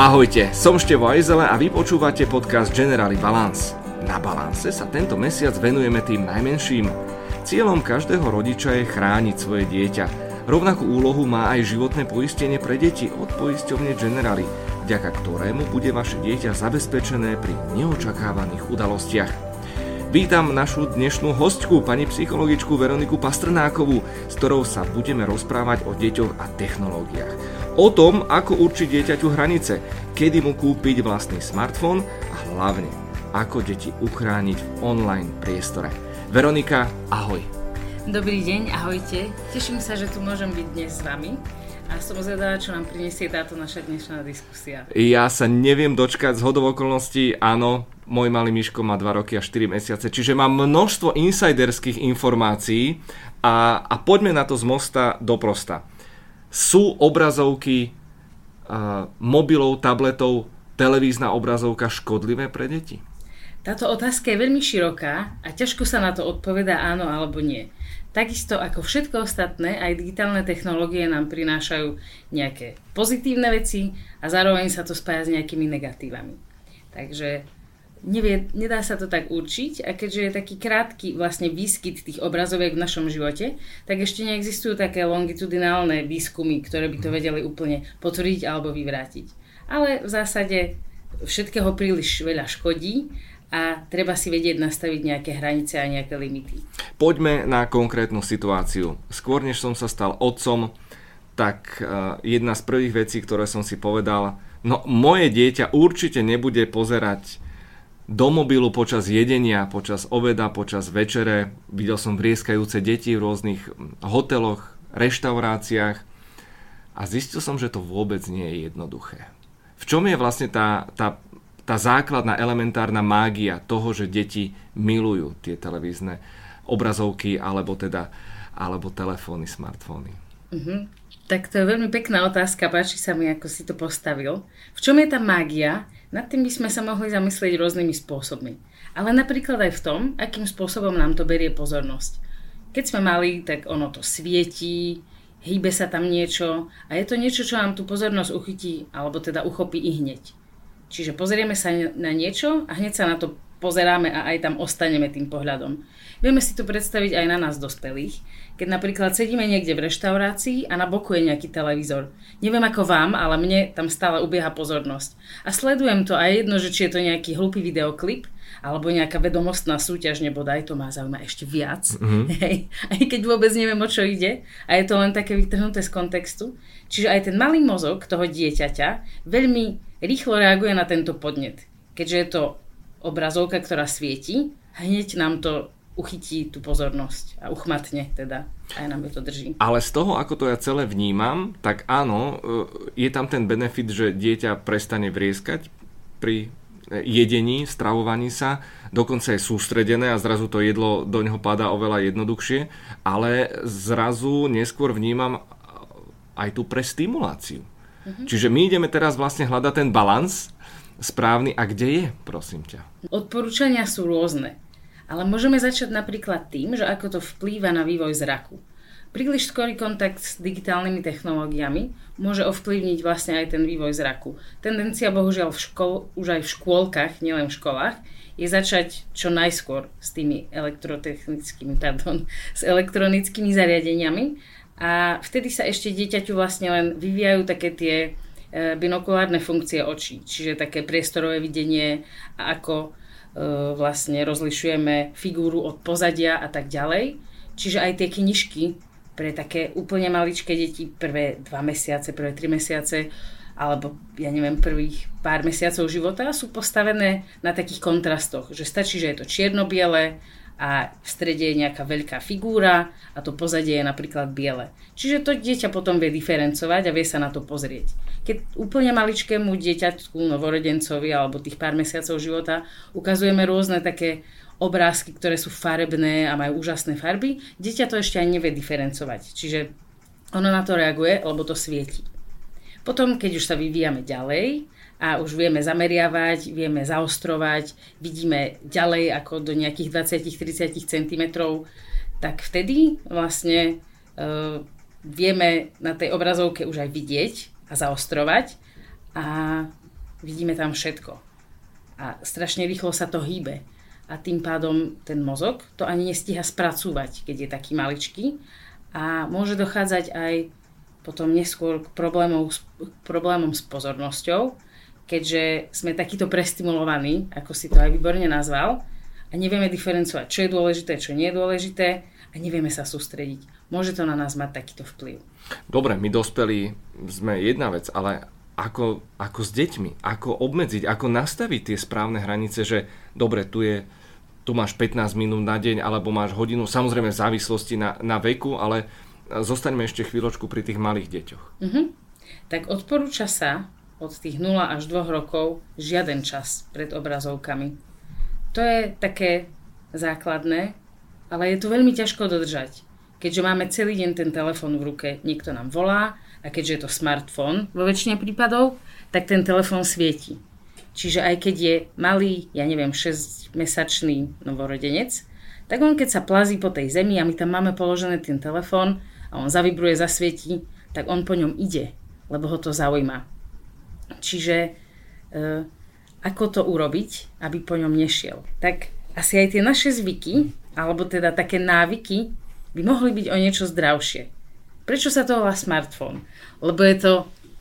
Ahojte, som Števo Ajzele a vy počúvate podcast Generali Balans. Na Balanse sa tento mesiac venujeme tým najmenším. Cieľom každého rodiča je chrániť svoje dieťa. Rovnakú úlohu má aj životné poistenie pre deti od poisťovne Generali, vďaka ktorému bude vaše dieťa zabezpečené pri neočakávaných udalostiach. Vítam našu dnešnú hostku, pani psychologičku Veroniku Pastrnákovú, s ktorou sa budeme rozprávať o deťoch a technológiách. O tom, ako určiť dieťaťu hranice, kedy mu kúpiť vlastný smartfón a hlavne, ako deti uchrániť v online priestore. Veronika, ahoj. Dobrý deň, ahojte. Teším sa, že tu môžem byť dnes s vami a som zvedavá, čo nám prinesie táto naša dnešná diskusia. Ja sa neviem dočkať zhodou okolností, áno, môj malý Miško má 2 roky a 4 mesiace, čiže mám množstvo insiderských informácií a poďme na to z mosta do prosta. Sú obrazovky mobilov, tabletov, televízna obrazovka škodlivé pre deti? Táto otázka je veľmi široká a ťažko sa na to odpovedá áno alebo nie. Takisto ako všetko ostatné, aj digitálne technológie nám prinášajú nejaké pozitívne veci a zároveň sa to spája s nejakými negatívami. Takže nedá sa to tak určiť a keďže je taký krátky vlastne výskyt tých obrazoviek v našom živote, tak ešte neexistujú také longitudinálne výskumy, ktoré by to vedeli úplne potvrdiť alebo vyvrátiť. Ale v zásade všetkého príliš veľa škodí a treba si vedieť nastaviť nejaké hranice a nejaké limity. Poďme na konkrétnu situáciu. Skôr než som sa stal otcom, tak jedna z prvých vecí, ktoré som si povedal, no moje dieťa určite nebude pozerať do mobilu počas jedenia, počas obeda, počas večere. Videl som vrieskajúce deti v rôznych hoteloch, reštauráciách a zistil som, že to vôbec nie je jednoduché. V čom je vlastne tá základná elementárna mágia toho, že deti milujú tie televízne obrazovky alebo telefóny, smartfóny? Tak to je veľmi pekná otázka, páči sa mi, ako si to postavil. V čom je tá mágia? Nad tým by sme sa mohli zamyslieť rôznymi spôsobmi. Ale napríklad aj v tom, akým spôsobom nám to berie pozornosť. Keď sme mali, tak ono to svietí, hýbe sa tam niečo a je to niečo, čo nám tú pozornosť uchytí alebo teda uchopí i hneď. Čiže pozrieme sa na niečo a hneď sa na to pozeráme a aj tam ostaneme tým pohľadom. Vieme si to predstaviť aj na nás dospelých, keď napríklad sedíme niekde v reštaurácii a na boku je nejaký televízor. Neviem ako vám, ale mne tam stále ubieha pozornosť. A sledujem to aj jedno, že či je to nejaký hlupý videoklip, alebo nejaká vedomostná súťaž, nebodaj to má zaujíma ešte viac. Hej. Aj keď vôbec neviem, o čo ide. A je to len také vytrhnuté z kontextu. Čiže aj ten malý mozog toho dieťaťa veľmi rýchlo reaguje na tento podnet. Keďže je to obrazovka, ktorá svieti, hneď nám to uchytí tú pozornosť a uchmatne teda. Aj nám to drží. Ale z toho, ako to ja celé vnímam, tak áno, je tam ten benefit, že dieťa prestane vrieskať pri jedení, stravovaní sa, dokonca je sústredené a zrazu to jedlo do neho padá oveľa jednoduchšie, ale zrazu neskôr vnímam aj tú prestimuláciu. Čiže my ideme teraz vlastne hľadať ten balans správny a kde je, prosím ťa? Odporúčania sú rôzne, ale môžeme začať napríklad tým, že ako to vplýva na vývoj zraku. Príliš skorý kontakt s digitálnymi technológiami môže ovplyvniť vlastne aj ten vývoj zraku. Tendencia bohužiaľ už aj v škôlkach, nielen v školách, je začať čo najskôr s tými elektronickými zariadeniami a vtedy sa ešte dieťaťu vlastne len vyvíjajú také tie binokulárne funkcie očí, čiže také priestorové videnie a ako vlastne rozlišujeme figúru od pozadia a tak ďalej. Čiže aj tie knižky pre také úplne maličké deti prvé 2 mesiace, prvé 3 mesiace alebo ja neviem prvých pár mesiacov života sú postavené na takých kontrastoch, že stačí, že je to čierno-biele a v strede je nejaká veľká figúra a to pozadie je napríklad biele. Čiže to dieťa potom vie diferencovať a vie sa na to pozrieť. Keď úplne maličkému dieťatku, novorodencovi alebo tých pár mesiacov života ukazujeme rôzne také obrázky, ktoré sú farebné a majú úžasné farby, dieťa to ešte ani nevie diferencovať. Čiže ono na to reaguje, lebo to svieti. Potom, keď už sa vyvíjame ďalej a už vieme zameriavať, vieme zaostrovať, vidíme ďalej ako do nejakých 20-30 cm, tak vtedy vlastne vieme na tej obrazovke už aj vidieť a zaostrovať a Vidíme tam všetko. A strašne rýchlo sa to hýbe. A tým pádom ten mozog to ani nestíha spracúvať, keď je taký maličký. A môže dochádzať aj potom neskôr k problémom s pozornosťou, keďže sme takýto prestimulovaní, ako si to aj výborne nazval, a nevieme diferencovať, čo je dôležité, čo nie je dôležité a nevieme sa sústrediť. Môže to na nás mať takýto vplyv. Dobre, my dospelí sme jedna vec, ale ako s deťmi, ako obmedziť, ako nastaviť tie správne hranice, že dobre, tu máš 15 minút na deň, alebo máš hodinu, samozrejme v závislosti na veku, ale zostaňme ešte chvíľočku pri tých malých deťoch. Uh-huh. Tak odporúča sa od tých 0 až 2 rokov žiaden čas pred obrazovkami. To je také základné, ale je to veľmi ťažko dodržať, keďže máme celý deň ten telefón v ruke, niekto nám volá a keďže je to smartfón vo väčšine prípadov, tak ten telefón svieti. Čiže aj keď je malý, 6-mesačný novorodenec, tak on keď sa plazí po tej zemi a my tam máme položený ten telefón a on zavibruje, zasvietí, tak on po ňom ide, lebo ho to zaujíma. Čiže ako to urobiť, aby po ňom nešiel? Tak asi aj tie naše zvyky, alebo teda také návyky, by mohli byť o niečo zdravšie. Prečo sa to volá smartfón? Lebo je to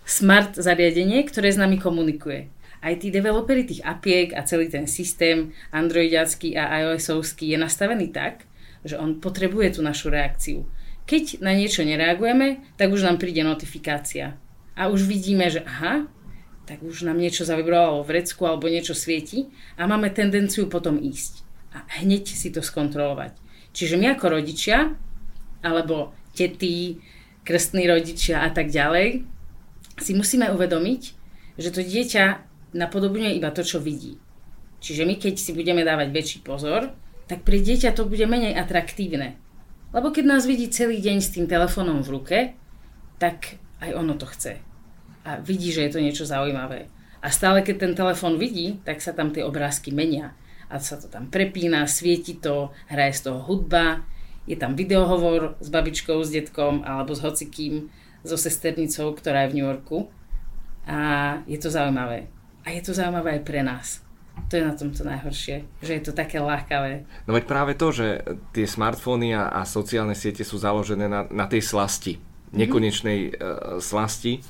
smart zariadenie, ktoré s nami komunikuje. Aj tí developeri tých apiek a celý ten systém androidiacký a iOS-ovský je nastavený tak, že on potrebuje tú našu reakciu. Keď na niečo nereagujeme, tak už nám príde notifikácia. A už vidíme, že aha, tak už nám niečo zavibrovalo v vrecku alebo niečo svieti a máme tendenciu potom ísť. A hneď si to skontrolovať. Čiže my ako rodičia, alebo tety, krstní rodičia a tak ďalej, si musíme uvedomiť, že to dieťa napodobňuje iba to, čo vidí. Čiže my, keď si budeme dávať väčší pozor, tak pre dieťa to bude menej atraktívne. Lebo keď nás vidí celý deň s tým telefónom v ruke, tak aj ono to chce. A vidí, že je to niečo zaujímavé. A stále, keď ten telefón vidí, tak sa tam tie obrázky menia. A sa to tam prepína, svieti to, hraje z toho hudba, je tam videohovor s babičkou, s detkom alebo s hocikým, so sesternicou, ktorá je v New Yorku. A je to zaujímavé. A je to zaujímavé aj pre nás. To je na tomto najhoršie, že je to také lákavé. No veď práve to, že tie smartfóny a sociálne siete sú založené na tej slasti, nekonečnej slasti,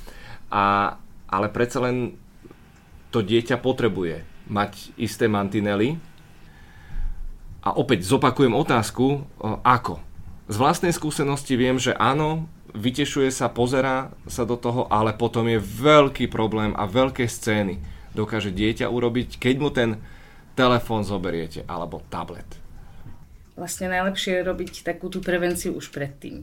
ale predsa len to dieťa potrebuje mať isté mantinely. A opäť zopakujem otázku, ako? Z vlastnej skúsenosti viem, že áno, vytešuje sa, pozerá sa do toho, ale potom je veľký problém a veľké scény dokáže dieťa urobiť, keď mu ten telefón zoberiete, alebo tablet. Vlastne najlepšie je robiť takú tú prevenciu už predtým,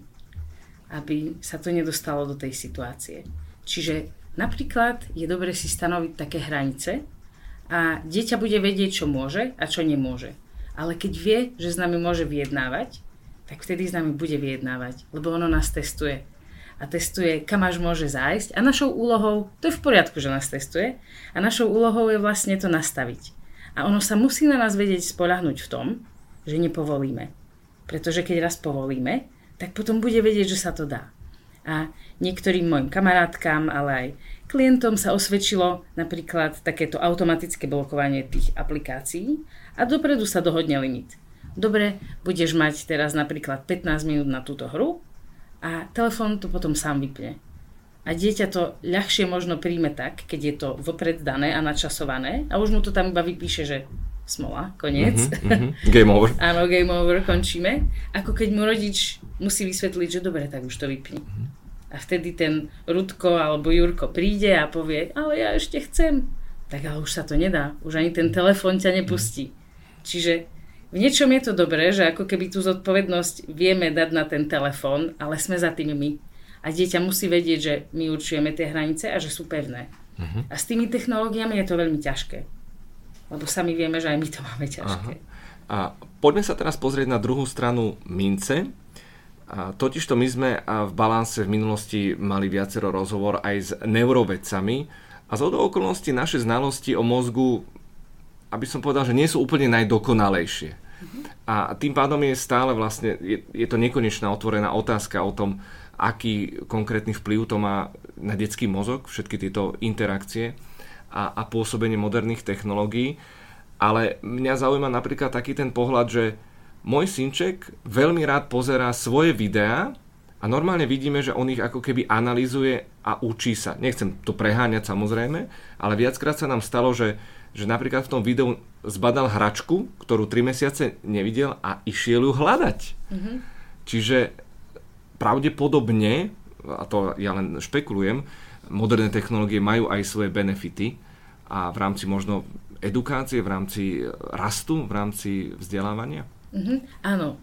aby sa to nedostalo do tej situácie. Čiže napríklad je dobre si stanoviť také hranice a dieťa bude vedieť, čo môže a čo nemôže. Ale keď vie, že s nami môže vyjednávať, tak vtedy s nami bude vyjednávať, lebo ono nás testuje. A testuje, kam až môže zájsť. A našou úlohou, to je v poriadku, že nás testuje, a našou úlohou je vlastne to nastaviť. A ono sa musí na nás vedieť spoľahnúť v tom, že nepovolíme. Pretože keď raz povolíme, tak potom bude vedieť, že sa to dá. A niektorým mojim kamarátkám, ale aj klientom sa osvedčilo napríklad takéto automatické blokovanie tých aplikácií a dopredu sa dohodne limit. Dobre, budeš mať teraz napríklad 15 minút na túto hru a telefón to potom sám vypne. A dieťa to ľahšie možno príjme tak, keď je to vopred dané a načasované a už mu to tam iba vypíše, že smola, koniec. Game over. Áno, game over, končíme. Ako keď mu rodič musí vysvetliť, že dobre, tak už to vypni. A vtedy ten Rudko alebo Jurko príde a povie, ale ja ešte chcem. Tak ale už sa to nedá, už ani ten telefón ťa nepustí. Čiže v niečom je to dobré, že ako keby tú zodpovednosť vieme dať na ten telefón, ale sme za tým my. A dieťa musí vedieť, že my určujeme tie hranice a že sú pevné. Uh-huh. A s tými technológiami je to veľmi ťažké. Lebo sami vieme, že aj my to máme ťažké. Aha. A poďme sa teraz pozrieť na druhú stranu mince. Totižto my sme v Balanse v minulosti mali viacero rozhovor aj s neurovedcami. A zhodou okolností naše znalosti o mozgu, aby som povedal, že nie sú úplne najdokonalejšie. Mm-hmm. A tým pádom je stále vlastne, je to nekonečná otvorená otázka o tom, aký konkrétny vplyv to má na detský mozog, všetky tieto interakcie. a pôsobenie moderných technológií. Ale mňa zaujíma napríklad taký ten pohľad, že môj synček veľmi rád pozerá svoje videá a normálne vidíme, že on ich ako keby analyzuje a učí sa. Nechcem to preháňať samozrejme, ale viackrát sa nám stalo, že napríklad v tom videu zbadal hračku, ktorú 3 mesiace nevidel a išiel ju hľadať. Mm-hmm. Čiže pravdepodobne, a to ja len špekulujem, moderné technológie majú aj svoje benefity a v rámci možno edukácie, v rámci rastu, v rámci vzdelávania. Mm-hmm. Áno,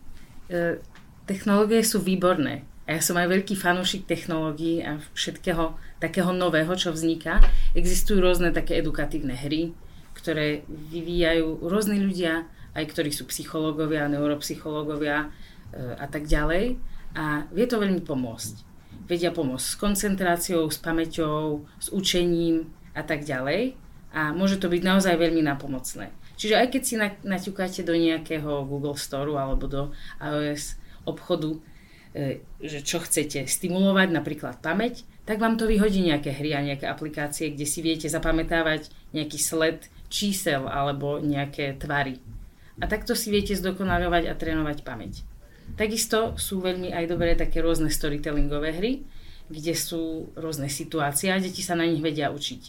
technológie sú výborné. A ja som aj veľký fanúšik technológií a všetkého takého nového, čo vzniká. Existujú rôzne také edukatívne hry, ktoré vyvíjajú rôzni ľudia, aj ktorí sú psychológovia, neuropsychológovia a tak ďalej. A vie to veľmi pomôcť. Vedia pomôcť s koncentráciou, s pamäťou, s učením a tak ďalej. A môže to byť naozaj veľmi napomocné. Čiže aj keď si naťukáte do nejakého Google Store alebo do iOS obchodu, že čo chcete stimulovať, napríklad pamäť, tak vám to vyhodí nejaké hry a nejaké aplikácie, kde si viete zapamätávať nejaký sled čísel alebo nejaké tvary. A takto si viete zdokonaľovať a trénovať pamäť. Takisto sú veľmi aj dobré také rôzne storytellingové hry, kde sú rôzne situácie a deti sa na nich vedia učiť.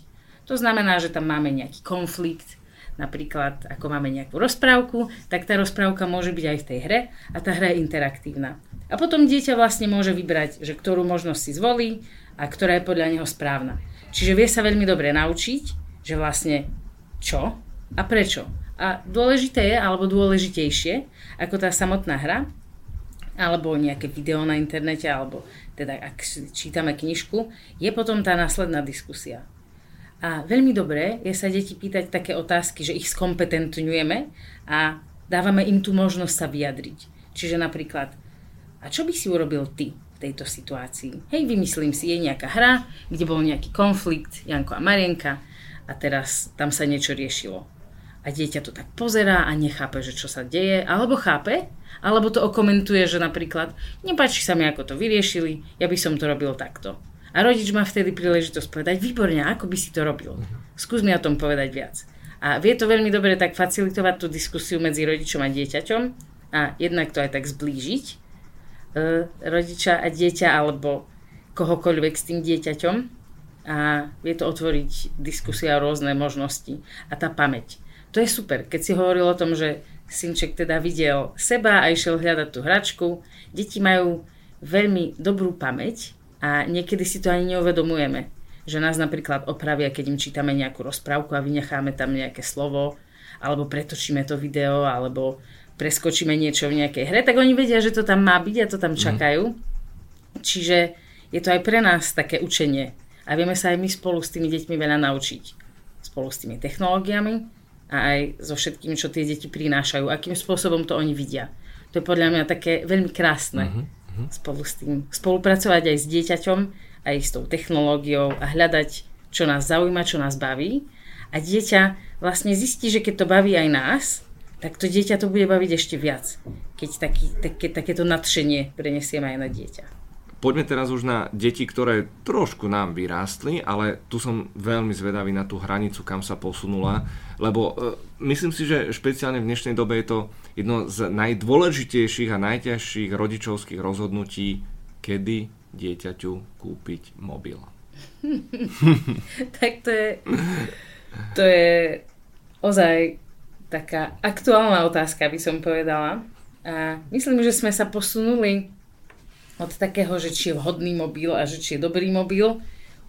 To znamená, že tam máme nejaký konflikt, napríklad ako máme nejakú rozprávku, tak tá rozprávka môže byť aj v tej hre a tá hra je interaktívna. A potom dieťa vlastne môže vybrať, že ktorú možnosť si zvolí a ktorá je podľa neho správna. Čiže vie sa veľmi dobre naučiť, že vlastne čo a prečo. A dôležité je, alebo dôležitejšie, ako tá samotná hra, alebo nejaké video na internete, alebo teda ak čítame knižku, je potom tá následná diskusia. A veľmi dobré je sa deti pýtať také otázky, že ich skompetentňujeme a dávame im tú možnosť sa vyjadriť. Čiže napríklad, a čo by si urobil ty v tejto situácii? Hej, vymyslím si, je nejaká hra, kde bol nejaký konflikt, Janko a Marienka, a teraz tam sa niečo riešilo. A dieťa to tak pozerá a nechápe, že čo sa deje, alebo chápe, alebo to okomentuje, že napríklad nepáči sa mi, ako to vyriešili, ja by som to robil takto. A rodič má vtedy príležitosť povedať, výborne, ako by si to robil? Skús mi o tom povedať viac. A vie to veľmi dobre tak facilitovať tú diskusiu medzi rodičom a dieťaťom a jednak to aj tak zblížiť rodiča a dieťa alebo kohokoľvek s tým dieťaťom a vie to otvoriť diskusia o rôzne možnosti a tá pamäť. To je super, keď si hovoril o tom, že synček teda videl seba a išiel hľadať tú hračku. Deti majú veľmi dobrú pamäť a niekedy si to ani neuvedomujeme, že nás napríklad opravia, keď im čítame nejakú rozprávku a vynecháme tam nejaké slovo, alebo pretočíme to video, alebo preskočíme niečo v nejakej hre, tak oni vedia, že to tam má byť a to tam čakajú. Čiže je to aj pre nás také učenie a vieme sa aj my spolu s tými deťmi veľa naučiť. Spolu s tými technológiami a aj so všetkým, čo tie deti prinášajú, akým spôsobom to oni vidia. To je podľa mňa také veľmi krásne. Spolu s tým spolupracovať aj s dieťaťom, aj s tou technológiou a hľadať, čo nás zaujíma, čo nás baví. A dieťa vlastne zistí, že keď to baví aj nás, tak to dieťa to bude baviť ešte viac, keď takéto nadšenie prenesieme aj na dieťa. Poďme teraz už na deti, ktoré trošku nám vyrástli, ale tu som veľmi zvedavý na tú hranicu, kam sa posunula, lebo myslím si, že špeciálne v dnešnej dobe je to jedno z najdôležitejších a najťažších rodičovských rozhodnutí, kedy dieťaťu kúpiť mobil. Tak to je ozaj taká aktuálna otázka, by som povedala. A myslím, že sme sa posunuli od takého, že či je vhodný mobil a že či je dobrý mobil,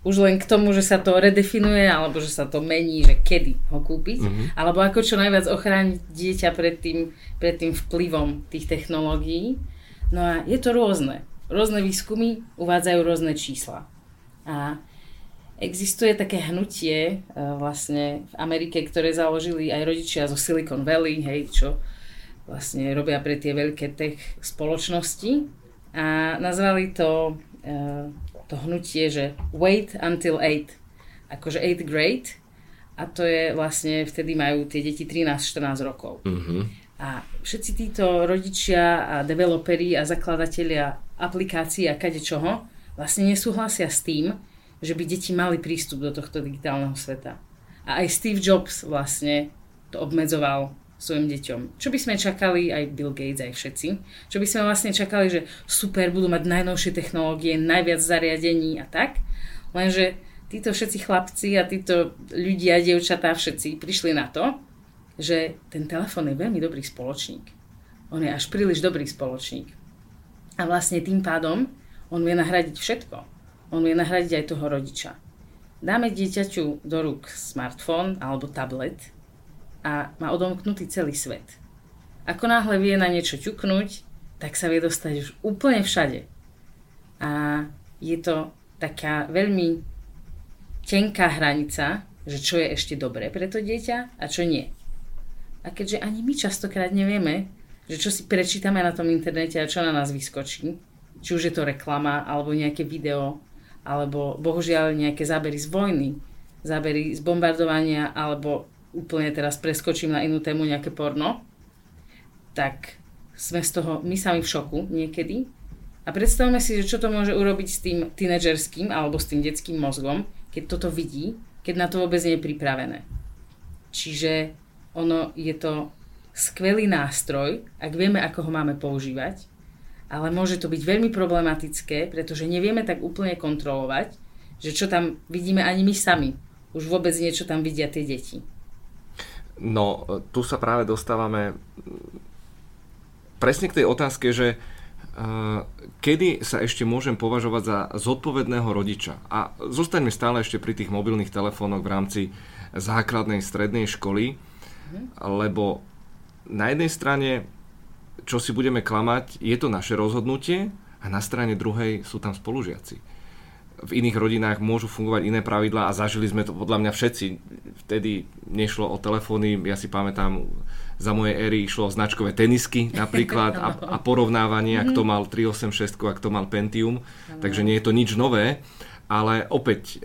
už len k tomu, že sa to redefinuje alebo že sa to mení, že kedy ho kúpiť, alebo ako čo najviac ochrániť dieťa pred tým vplyvom tých technológií. No a je to rôzne. Rôzne výskumy uvádzajú rôzne čísla. A existuje také hnutie vlastne v Amerike, ktoré založili aj rodičia zo Silicon Valley, hej, čo vlastne robia pre tie veľké tech spoločnosti. A nazvali to hnutie, že wait until 8, akože 8th grade. A to je vlastne, vtedy majú tie deti 13-14 rokov. A všetci títo rodičia a developeri a zakladatelia aplikácií a kadečoho vlastne nesúhlasia s tým, že by deti mali prístup do tohto digitálneho sveta. A A aj Steve Jobs vlastne to obmedzoval svojim deťom. Čo by sme čakali, aj Bill Gates, aj všetci, čo by sme vlastne čakali, že super, budú mať najnovšie technológie, najviac zariadení a tak. Lenže títo všetci chlapci a títo ľudia, dievčatá, všetci prišli na to, že ten telefón je veľmi dobrý spoločník. On je až príliš dobrý spoločník. A vlastne tým pádom on vie nahradiť všetko. On vie nahradiť aj toho rodiča. Dáme dieťaťu do rúk smartfón alebo tablet a má odomknutý celý svet. Ako náhle vie na niečo ťuknúť, tak sa vie dostať už úplne všade. A je to taká veľmi tenká hranica, že čo je ešte dobré pre to dieťa a čo nie. A keďže ani my častokrát nevieme, že čo si prečítame na tom internete a čo na nás vyskočí, či už je to reklama, alebo nejaké video, alebo bohužiaľ nejaké zábery z vojny, zábery z bombardovania, alebo úplne teraz preskočím na inú tému, nejaké porno, tak sme z toho my sami v šoku niekedy. A predstavme si, že čo to môže urobiť s tým tínedžerským alebo s tým detským mozgom, keď toto vidí, keď na to vôbec nie je pripravené. Čiže ono je to skvelý nástroj, ak vieme, ako ho máme používať, ale môže to byť veľmi problematické, pretože nevieme tak úplne kontrolovať, že čo tam vidíme ani my sami. Už vôbec niečo tam vidia tie deti. No, tu sa práve dostávame presne k tej otázke, že kedy sa ešte môžem považovať za zodpovedného rodiča. A zostaňme stále ešte pri tých mobilných telefónoch v rámci základnej, strednej školy, lebo na jednej strane, čo si budeme klamať, je to naše rozhodnutie a na strane druhej sú tam spolužiaci. V iných rodinách môžu fungovať iné pravidlá a zažili sme to podľa mňa všetci. Vtedy nešlo o telefóny, ja si pamätám, za mojej éry išlo o značkové tenisky napríklad a porovnávanie, kto mal 386 a kto mal Pentium, takže nie je to nič nové, ale opäť,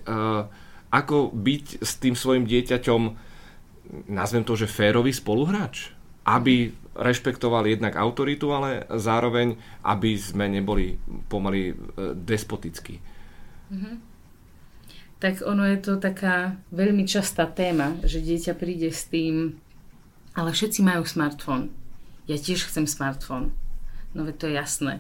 ako byť s tým svojim dieťaťom, nazvem to, že férový spoluhráč, aby rešpektoval jednak autoritu, ale zároveň, aby sme neboli pomaly despotickí. Tak ono je to taká veľmi častá téma, že dieťa príde s tým, ale všetci majú smartfón. Ja tiež chcem smartfón. No veď to je jasné.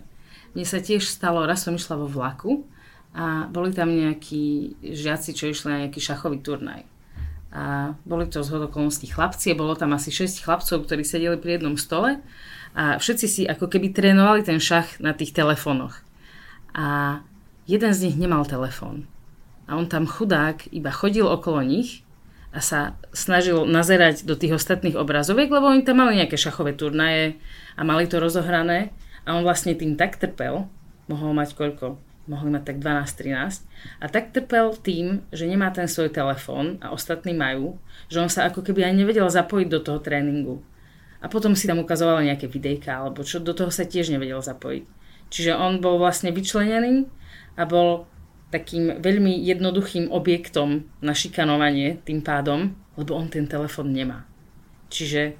Mne sa tiež stalo, raz som išla vo vlaku a boli tam nejakí žiaci, čo išli na nejaký šachový turnaj. A boli to zhodokolností chlapci, bolo tam asi 6 chlapcov, ktorí sedeli pri jednom stole a všetci si ako keby trénovali ten šach na tých telefónoch. A jeden z nich nemal telefón a on tam chudák iba chodil okolo nich a sa snažil nazerať do tých ostatných obrazoviek, lebo oni tam mali nejaké šachové turnaje a mali to rozohrané a on vlastne tým tak trpel, mohol mať koľko? Mohli mať tak 12-13 a tak trpel tým, že nemá ten svoj telefón a ostatní majú, že on sa ako keby ani nevedel zapojiť do toho tréningu a potom si tam ukazovalo nejaké videjka alebo čo, do toho sa tiež nevedel zapojiť, čiže on bol vlastne vyčlenený a bol takým veľmi jednoduchým objektom na šikanovanie tým pádom, lebo on ten telefón nemá. Čiže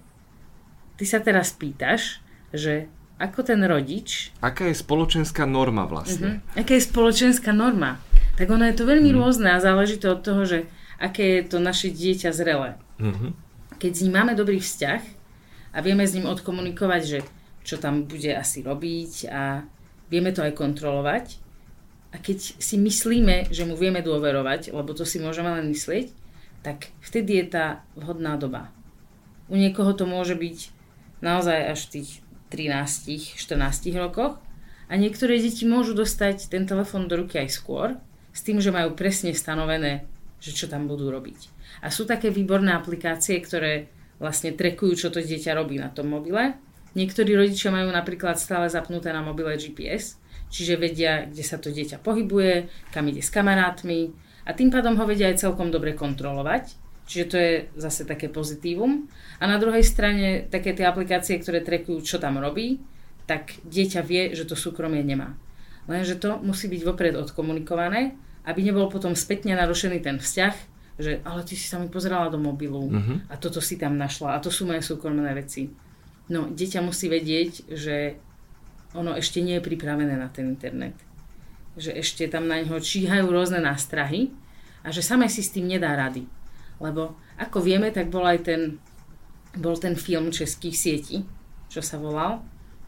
ty sa teraz pýtaš, že ako ten rodič... Aká je spoločenská norma vlastne? Aká je spoločenská norma? Tak ono je to veľmi rôzne a záleží to od toho, že aké je to naše dieťa zrelé. Keď s ním máme dobrý vzťah a vieme s ním odkomunikovať, že čo tam bude asi robiť a vieme to aj kontrolovať, a keď si myslíme, že mu vieme dôverovať, lebo to si môžeme len myslieť, tak vtedy je tá vhodná doba. U niekoho to môže byť naozaj až v tých 13-14 rokoch a niektoré deti môžu dostať ten telefón do ruky aj skôr, s tým, že majú presne stanovené, že čo tam budú robiť. A sú také výborné aplikácie, ktoré vlastne trackujú, čo to dieťa robí na tom mobile. Niektorí rodičia majú napríklad stále zapnuté na mobile GPS, čiže vedia, kde sa to dieťa pohybuje, kam ide s kamarátmi a tým pádom ho vedia aj celkom dobre kontrolovať. Čiže to je zase také pozitívum. A na druhej strane také tie aplikácie, ktoré trackujú, čo tam robí, tak dieťa vie, že to súkromie nemá. Lenže to musí byť vopred odkomunikované, aby nebol potom spätne narušený ten vzťah, že ale ty si sa mi pozerala do mobilu a toto si tam našla a to sú moje súkromné veci. No, dieťa musí vedieť, že ono ešte nie je pripravené na ten internet. Že ešte tam na ňo číhajú rôzne nástrahy a že samé si s tým nedá rady. Lebo ako vieme, tak bol aj ten film českých sietí, čo sa volal.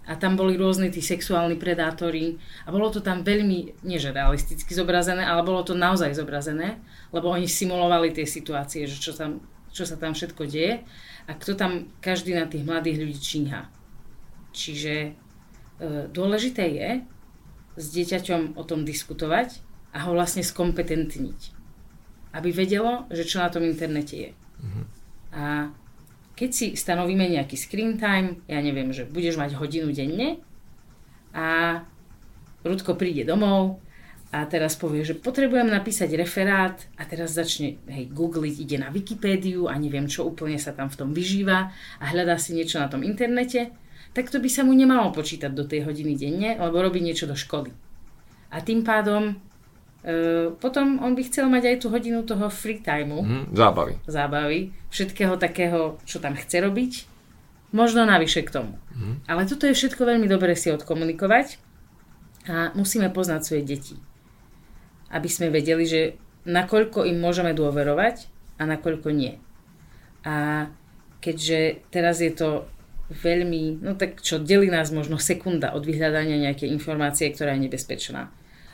A tam boli rôzne tí sexuálni predátori a bolo to tam veľmi, nie že realisticky zobrazené, ale bolo to naozaj zobrazené, lebo oni simulovali tie situácie, že čo sa tam všetko deje a kto tam každý na tých mladých ľudí číha. Čiže dôležité je s dieťaťom o tom diskutovať a ho vlastne skompetentniť, aby vedelo, že čo na tom internete je. Mhm. A keď si stanovíme nejaký screen time, ja neviem, že budeš mať hodinu denne a Rudko príde domov a teraz povie, že potrebujem napísať referát a teraz začne googliť, ide na Wikipédiu a neviem čo, úplne sa tam v tom vyžíva a hľadá si niečo na tom internete, tak to by sa mu nemalo počítať do tej hodiny denne, lebo robí niečo do školy. A tým pádom potom on by chcel mať aj tú hodinu toho free timeu. Zábavy. Všetkého takého, čo tam chce robiť. Možno navyše k tomu. Ale toto je všetko veľmi dobre si odkomunikovať a musíme poznať svoje deti. Aby sme vedeli, že nakoľko im môžeme dôverovať a nakoľko nie. A keďže teraz je to veľmi, no tak čo delí nás možno sekunda od vyhľadania nejakej informácie, ktorá je nebezpečná,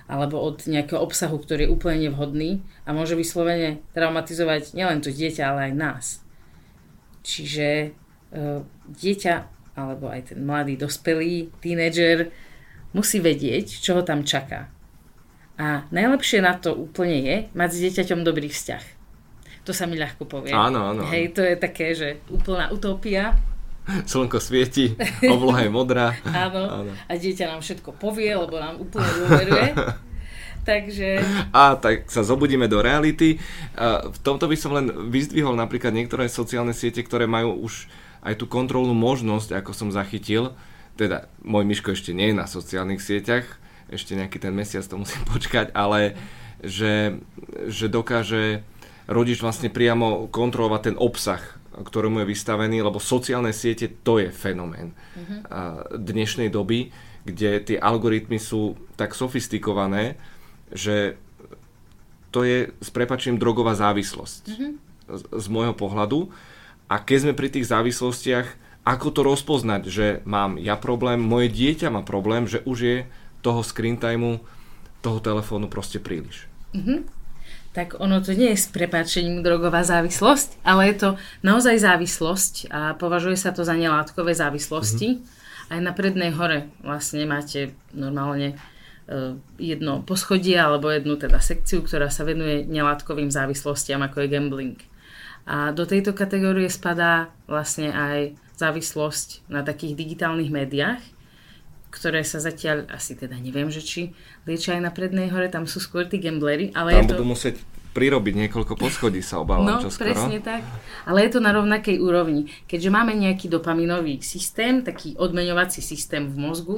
alebo od nejakého obsahu, ktorý je úplne nevhodný a môže vyslovene traumatizovať nielen to dieťa, ale aj nás. Čiže dieťa, alebo aj ten mladý dospelý, tínedžer, musí vedieť, čo ho tam čaká. A najlepšie na to úplne je mať s dieťaťom dobrý vzťah. To sa mi ľahko povie. Áno. Hej, to je také, že úplná utopia. Slnko svieti, obloha je modrá. Áno. A dieťa nám všetko povie, lebo nám úplne dôveruje. Takže... A tak sa zobudíme do reality. V tomto by som len vyzdvihol napríklad niektoré sociálne siete, ktoré majú už aj tú kontrolnú možnosť, ako som zachytil. Teda, môj Miško ešte nie je na sociálnych sieťach, ešte nejaký ten mesiac to musím počkať, ale že dokáže rodič vlastne priamo kontrolovať ten obsah, ktorému je vystavený, lebo sociálne siete, to je fenomén dnešnej doby, kde tie algoritmy sú tak sofistikované, že to je s prepáčením drogová závislosť z môjho pohľadu. A keď sme pri tých závislostiach, ako to rozpoznať, že mám ja problém, moje dieťa má problém, že už je toho screen timeu, toho telefónu proste príliš. Tak ono to nie je s prepáčením drogová závislosť, ale je to naozaj závislosť a považuje sa to za nelátkové závislosti. Aj na prednej hore vlastne máte normálne jedno poschodie alebo jednu teda sekciu, ktorá sa venuje nelátkovým závislostiam, ako je gambling. A do tejto kategórie spadá vlastne aj závislosť na takých digitálnych médiách, ktoré sa zatiaľ, asi teda neviem, že či liečia aj na prednej hore, tam sú skôr tí gamblery, ale tam je to... Tam budú musieť prirobiť niekoľko poschodí, sa obávam, čo skoro. No, presne tak, ale je to na rovnakej úrovni. Keďže máme nejaký dopaminový systém, taký odmeňovací systém v mozgu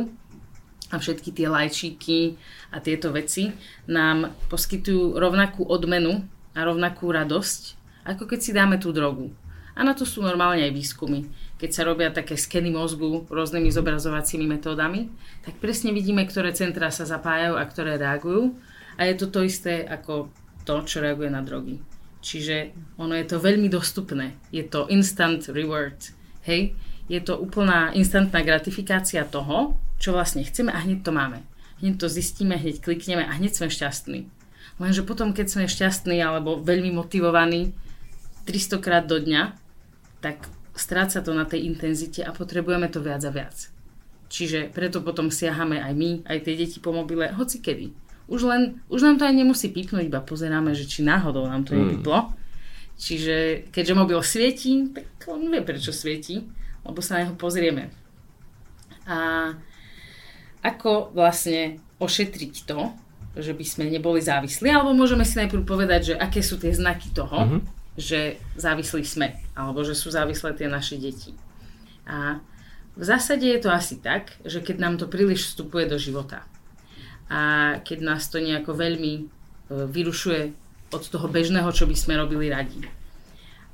a všetky tie lajčíky a tieto veci nám poskytujú rovnakú odmenu a rovnakú radosť, ako keď si dáme tú drogu. A na to sú normálne aj výskumy. Keď sa robia také skeny mozgu rôznymi zobrazovacími metódami, tak presne vidíme, ktoré centrá sa zapájajú a ktoré reagujú. A je to to isté ako to, čo reaguje na drogy. Čiže ono je to veľmi dostupné. Je to instant reward. Hej? Je to úplná instantná gratifikácia toho, čo vlastne chceme a hneď to máme. Hneď to zistíme, hneď klikneme a hneď sme šťastní. Lenže potom, keď sme šťastní alebo veľmi motivovaní 300 krát do dňa, tak stráca to na tej intenzite a potrebujeme to viac a viac. Čiže preto potom siahame aj my, aj tie deti po mobile, hocikedy. Už nám to aj nemusí pípnúť, iba pozeráme, že či náhodou nám to nepíplo. Čiže keďže mobil svietí, tak on vie, prečo svietí, lebo sa na neho pozrieme. A ako vlastne ošetriť to, že by sme neboli závislí, alebo môžeme si najprv povedať, že aké sú tie znaky toho, že závislí sme, alebo že sú závislé tie naše deti. A v zásade je to asi tak, že keď nám to príliš vstupuje do života a keď nás to nejako veľmi vyrušuje od toho bežného, čo by sme robili radi.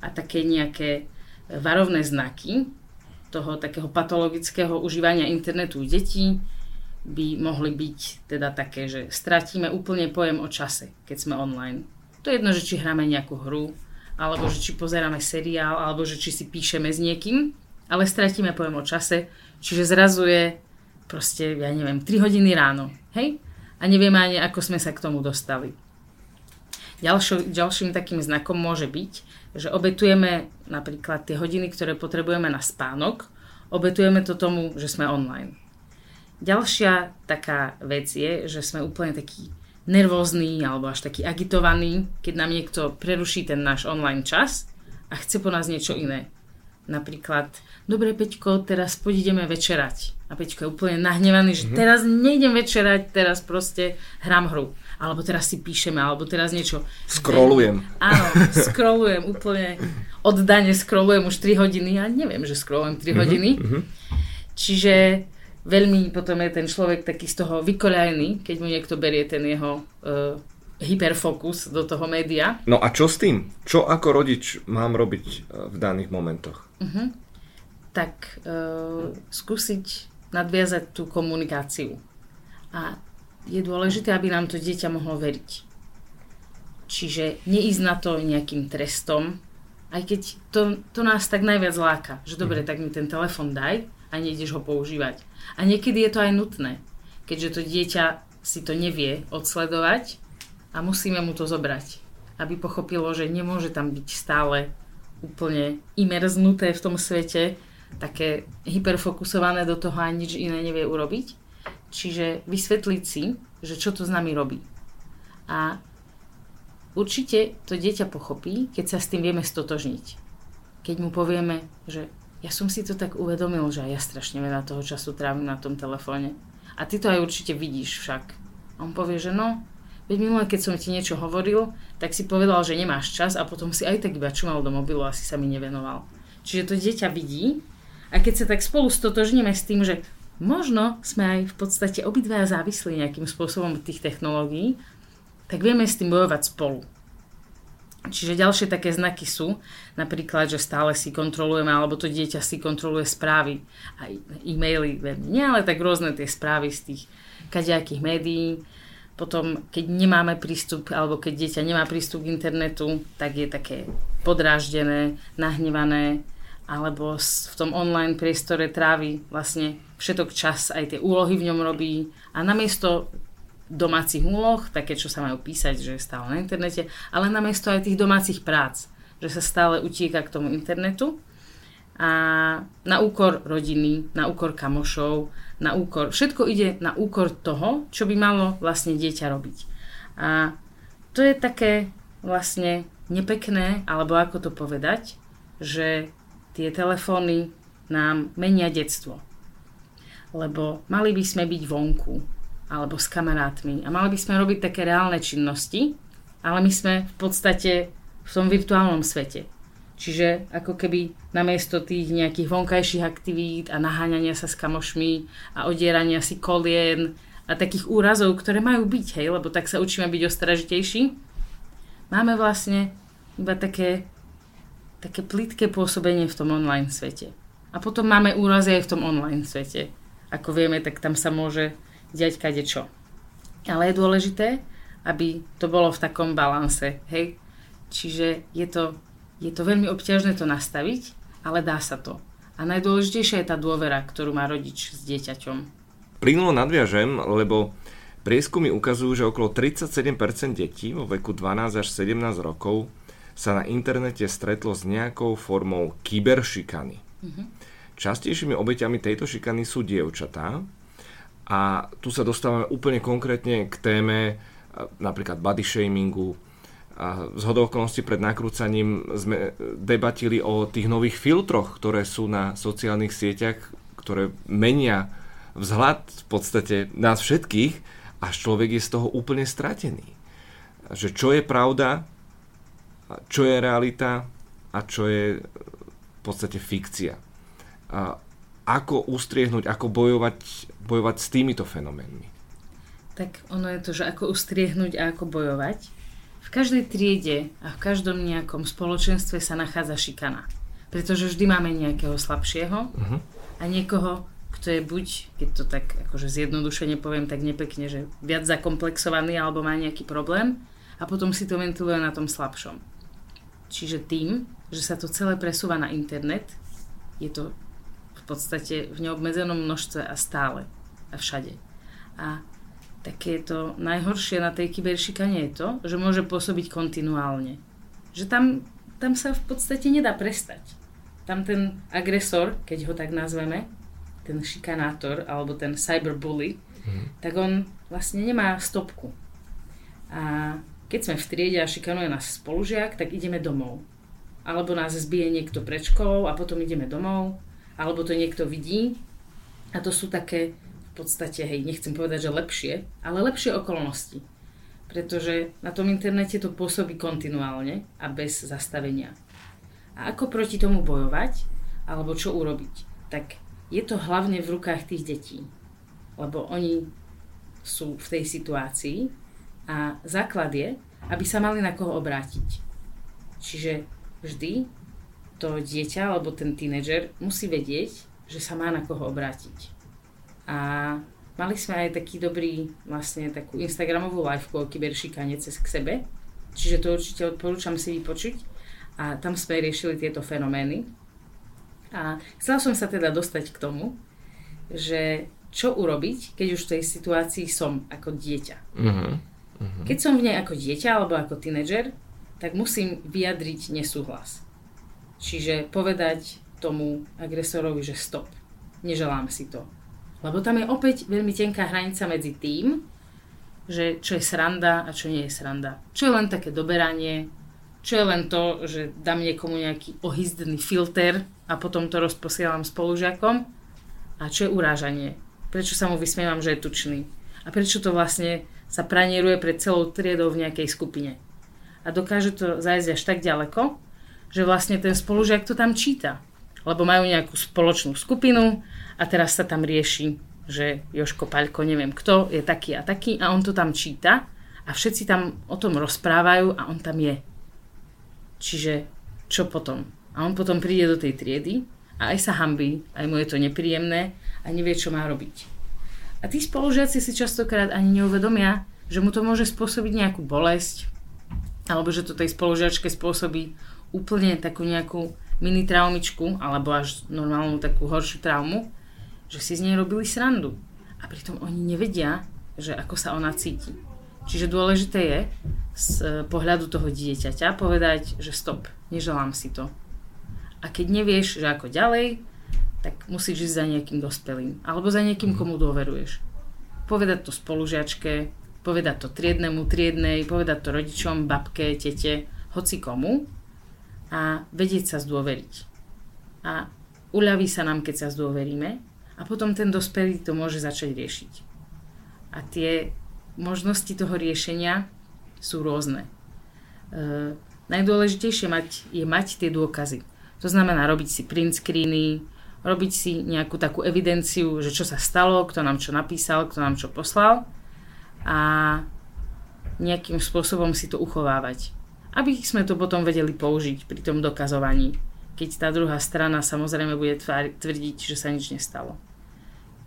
A také nejaké varovné znaky toho takého patologického užívania internetu u detí by mohli byť teda také, že stratíme úplne pojem o čase, keď sme online. To je jedno, že či hráme nejakú hru, alebo že či pozeráme seriál, alebo že či si píšeme s niekým, ale stratíme pojem o čase, čiže zrazu je proste, ja neviem, 3 hodiny ráno, hej? A nevieme ani, ako sme sa k tomu dostali. Ďalším takým znakom môže byť, že obetujeme napríklad tie hodiny, ktoré potrebujeme na spánok, obetujeme to tomu, že sme online. Ďalšia taká vec je, že sme úplne takí nervózny alebo až taký agitovaný, keď nám niekto preruší ten náš online čas a chce po nás niečo iné. Napríklad, dobre Peťko, teraz poď ideme večerať. A Peťko je úplne nahnevaný, že teraz nejdem večerať, teraz proste hrám hru. Alebo teraz si píšeme, alebo teraz niečo. Scrollujem. Áno, scrollujem úplne. Oddane scrollujem už 3 hodiny. Ja neviem, že scrollujem 3 hodiny. Čiže veľmi potom je ten človek taký z toho vykoľajený, keď mu niekto berie ten jeho hyperfokus do toho média. No a čo s tým? Čo ako rodič mám robiť v daných momentoch? Tak skúsiť nadviazať tú komunikáciu. A je dôležité, aby nám to dieťa mohlo veriť. Čiže neísť na to nejakým trestom, aj keď to nás tak najviac láka, že dobre, tak mi ten telefon daj a nejdeš ho používať. A niekedy je to aj nutné, keďže to dieťa si to nevie odsledovať a musíme mu to zobrať, aby pochopilo, že nemôže tam byť stále úplne imerznuté v tom svete, také hyperfokusované do toho a nič iné nevie urobiť. Čiže vysvetliť si, že čo to s nami robí. A určite to dieťa pochopí, keď sa s tým vieme stotožniť. Keď mu povieme, že ja som si to tak uvedomil, že ja strašne veľa toho času trávim na tom telefóne. A ty to aj určite vidíš však. A on povie, že no, veď minulé, keď som ti niečo hovoril, tak si povedal, že nemáš čas a potom si aj tak iba čumal do mobilu a si sa mi nevenoval. Čiže to dieťa vidí a keď sa tak spolu stotožníme s tým, že možno sme aj v podstate obidvaja závislí nejakým spôsobom od tých technológií, tak vieme s tým bojovať spolu. Čiže ďalšie také znaky sú, napríklad, že stále si kontrolujeme, alebo to dieťa si kontroluje správy a e-maily, nie, ale tak rôzne tie správy z tých kadejakých médií. Potom, keď nemáme prístup, alebo keď dieťa nemá prístup k internetu, tak je také podráždené, nahnevané, alebo v tom online priestore trávi vlastne všetok čas, aj tie úlohy v ňom robí a namiesto domácich úloh, také, čo sa majú písať, že je stále na internete, ale namiesto aj tých domácich prác, že sa stále utieka k tomu internetu a na úkor rodiny, na úkor kamošov, na úkor, všetko ide na úkor toho, čo by malo vlastne dieťa robiť. A to je také vlastne nepekné, alebo ako to povedať, že tie telefóny nám menia detstvo. Lebo mali by sme byť vonku, alebo s kamarátmi. A mali by sme robiť také reálne činnosti, ale my sme v podstate v tom virtuálnom svete. Čiže ako keby namiesto tých nejakých vonkajších aktivít a naháňania sa s kamošmi a odierania si kolien a takých úrazov, ktoré majú byť, hej, lebo tak sa učíme byť ostražitejší, máme vlastne iba také plitké pôsobenie v tom online svete. A potom máme úrazy aj v tom online svete. Ako vieme, tak tam sa môže diať kadečo. Ale je dôležité, aby to bolo v takom balanse, hej. Čiže je to veľmi obťažné to nastaviť, ale dá sa to. A najdôležitejšia je tá dôvera, ktorú má rodič s dieťaťom. Plynulo nadviažem, lebo prieskumy ukazujú, že okolo 37% detí vo veku 12 až 17 rokov sa na internete stretlo s nejakou formou kyberšikany. Častejšími obeťami tejto šikany sú dievčatá, a tu sa dostávame úplne konkrétne k téme napríklad body shamingu. Zhodou okolností pred nakrúcaním sme debatili o tých nových filtroch, ktoré sú na sociálnych sieťach, ktoré menia vzhľad v podstate nás všetkých, až človek je z toho úplne stratený. Že čo je pravda, čo je realita a čo je v podstate fikcia. Ako ustriehnúť, ako bojovať s týmito fenoménmi? Tak ono je to, že ako ustriehnúť a ako bojovať. V každej triede a v každom nejakom spoločenstve sa nachádza šikana. Pretože vždy máme nejakého slabšieho a niekoho, kto je buď, keď to tak akože zjednodušene poviem tak nepekne, že viac zakomplexovaný alebo má nejaký problém a potom si to ventiluje na tom slabšom. Čiže tým, že sa to celé presúva na internet, je to v podstate v neobmedzenom množstve a stále a všade. A také to najhoršie na tej kyberšikane je to, že môže pôsobiť kontinuálne. Že tam sa v podstate nedá prestať. Tam ten agresor, keď ho tak nazveme, ten šikanátor alebo ten cyberbully, tak on vlastne nemá stopku. A keď sme v triede a šikanuje nás spolužiak, tak ideme domov. Alebo nás zbije niekto pred školou a potom ideme domov. Alebo to niekto vidí. A to sú také v podstate, nechcem povedať, že lepšie, ale lepšie okolnosti. Pretože na tom internete to pôsobí kontinuálne a bez zastavenia. A ako proti tomu bojovať? Alebo čo urobiť? Tak je to hlavne v rukách tých detí. Lebo oni sú v tej situácii a základ je, aby sa mali na koho obrátiť. Čiže vždy to dieťa alebo ten tínedžer musí vedieť, že sa má na koho obrátiť. A mali sme aj taký dobrý, vlastne takú instagramovú liveku o kyberšikane cez ksebe, čiže to určite odporúčam si vypočuť a tam sme riešili tieto fenomény. A chcela som sa teda dostať k tomu, že čo urobiť, keď už v tej situácii som ako dieťa. Keď som v nej ako dieťa alebo ako tínedžer, tak musím vyjadriť nesúhlas. Čiže povedať tomu agresorovi, že stop, neželám si to. Lebo tam je opäť veľmi tenká hranica medzi tým, že čo je sranda a čo nie je sranda. Čo je len také doberanie, čo je len to, že dám niekomu nejaký ohyzdný filter a potom to rozposielam spolužiakom, a čo je urážanie. Prečo sa mu vysmievam, že je tučný? A prečo to vlastne sa pranieruje pred celou triedou v nejakej skupine? A dokáže to zájsť až tak ďaleko, že vlastne ten spolužiak to tam číta. Lebo majú nejakú spoločnú skupinu a teraz sa tam rieši, že Jožko, Paľko, neviem kto, je taký a taký a on to tam číta a všetci tam o tom rozprávajú a on tam je. Čiže čo potom? A on potom príde do tej triedy a aj sa hanbí, aj mu je to nepríjemné a nevie, čo má robiť. A tí spolužiaci si častokrát ani neuvedomia, že mu to môže spôsobiť nejakú bolesť, alebo že to tej spolužiačke spôsobí úplne takú nejakú mini traumičku, alebo až normálnu takú horšiu traumu, že si z nej robili srandu. A pritom oni nevedia, že ako sa ona cíti. Čiže dôležité je z pohľadu toho dieťaťa povedať, že stop, neželám si to. A keď nevieš, že ako ďalej, tak musíš ísť za nejakým dospelým. Alebo za niekým, komu dôveruješ. Povedať to spolužiačke, povedať to triednemu, triednej, povedať to rodičom, babke, tete, hoci komu. A vedieť sa zdôveriť. A uľaví sa nám, keď sa zdôveríme. A potom ten dospelý to môže začať riešiť. A tie možnosti toho riešenia sú rôzne. Najdôležitejšie je mať tie dôkazy. To znamená robiť si print screeny, robiť si nejakú takú evidenciu, že čo sa stalo, kto nám čo napísal, kto nám čo poslal a nejakým spôsobom si to uchovávať. Aby sme to potom vedeli použiť pri tom dokazovaní, keď tá druhá strana samozrejme bude tvrdiť, že sa nič nestalo.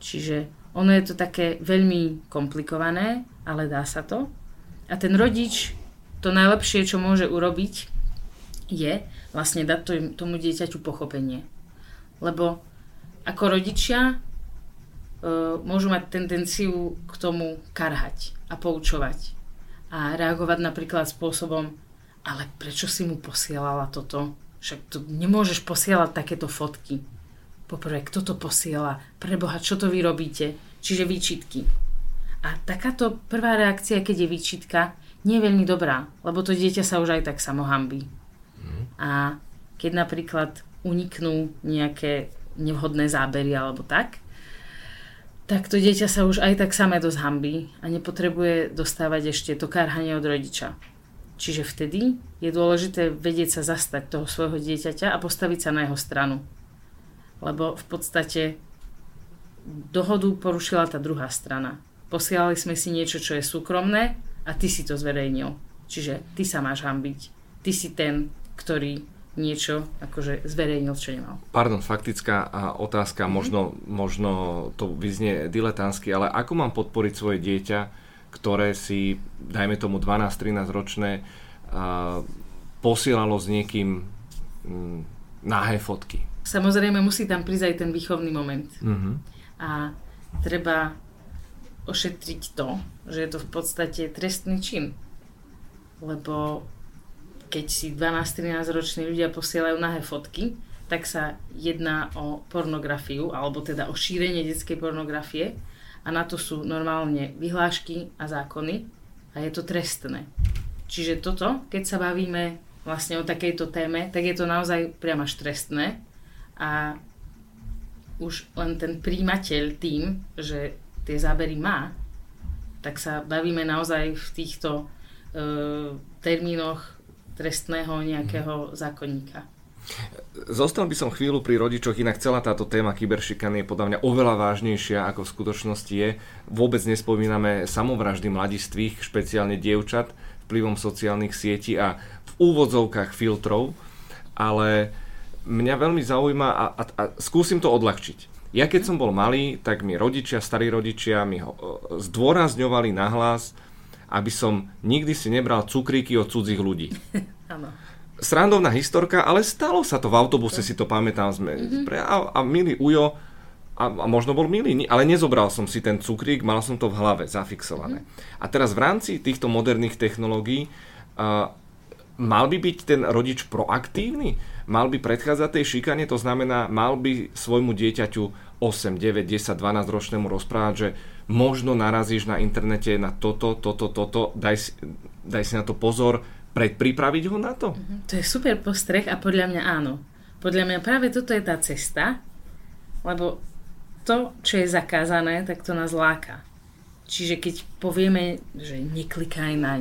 Čiže ono je to také veľmi komplikované, ale dá sa to. A ten rodič to najlepšie, čo môže urobiť, je vlastne dať tomu dieťaťu pochopenie. Lebo ako rodičia môžu mať tendenciu k tomu karhať a poučovať a reagovať napríklad spôsobom, ale prečo si mu posielala toto? Však tu nemôžeš posielať takéto fotky. Poprvé, kto to posiela? Preboha, čo to vy robíte? Čiže výčitky. A takáto prvá reakcia, keď je výčitka, nie je veľmi dobrá, lebo to dieťa sa už aj tak samohanbí. A keď napríklad uniknú nejaké nevhodné zábery alebo tak to dieťa sa už aj tak samé dosť hanbí a nepotrebuje dostávať ešte to karhanie od rodiča. Čiže vtedy je dôležité vedieť sa zastať toho svojho dieťaťa a postaviť sa na jeho stranu. Lebo v podstate dohodu porušila tá druhá strana. Posielali sme si niečo, čo je súkromné a ty si to zverejnil. Čiže ty sa máš hanbiť. Ty si ten, ktorý niečo akože zverejnil, čo nemal. Pardon, faktická otázka, možno to vyznie diletantsky, ale ako mám podporiť svoje dieťa, ktoré si, dajme tomu 12-13 ročné, posielalo s niekým nahé fotky. Samozrejme musí tam prísť aj ten výchovný moment. Mm-hmm. A treba ošetriť to, že je to v podstate trestný čin. Lebo keď si 12-13 roční ľudia posielajú nahé fotky, tak sa jedná o pornografiu, alebo teda o šírenie detskej pornografie a na to sú normálne vyhlášky a zákony a je to trestné. Čiže toto, keď sa bavíme vlastne o takejto téme, tak je to naozaj priam až trestné a už len ten príjmateľ tým, že tie zábery má, tak sa bavíme naozaj v týchto termínoch trestného nejakého zákonníka. Zostal by som chvíľu pri rodičoch, inak celá táto téma kyberšikany je podľa mňa oveľa vážnejšia ako v skutočnosti je. Vôbec nespomíname samovraždy mladistvých, špeciálne dievčat, vplyvom sociálnych sietí a v úvodzovkách filtrov, ale mňa veľmi zaujíma a skúsim to odľahčiť. Ja keď som bol malý, tak mi rodičia, starí rodičia mi ho zdôrazňovali nahlas, aby som nikdy si nebral cukríky od cudzích ľudí. Áno. Srandovná historka, ale stalo sa to v autobuse, si to pamätám. Milý ujo, a možno bol milý, ale nezobral som si ten cukrík, mal som to v hlave zafixované. A teraz v rámci týchto moderných technológií mal by byť ten rodič proaktívny? Mal by predchádzať tej šikane? To znamená, mal by svojmu dieťaťu 8, 9, 10, 12 ročnému rozprávať, že možno narazíš na internete na toto, daj si na to pozor, predpripraviť ho na to? To je super postreh a podľa mňa áno. Podľa mňa práve toto je tá cesta, lebo to, čo je zakázané, tak to nás láka. Čiže keď povieme, že neklikaj na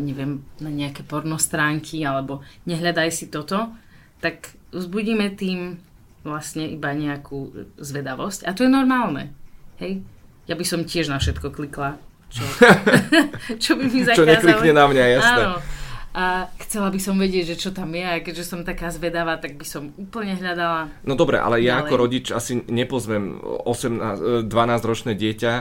nejaké pornostránky alebo nehľadaj si toto, tak vzbudíme tým vlastne iba nejakú zvedavosť. A to je normálne. Hej? Ja by som tiež na všetko klikla. Čo by mi zakázalo. Čo neklikne na mňa, jasné. Áno. A chcela by som vedieť, že čo tam je a keďže som taká zvedavá, tak by som úplne hľadala. No dobre, ale ja ako rodič asi nepozvem 12 ročné dieťa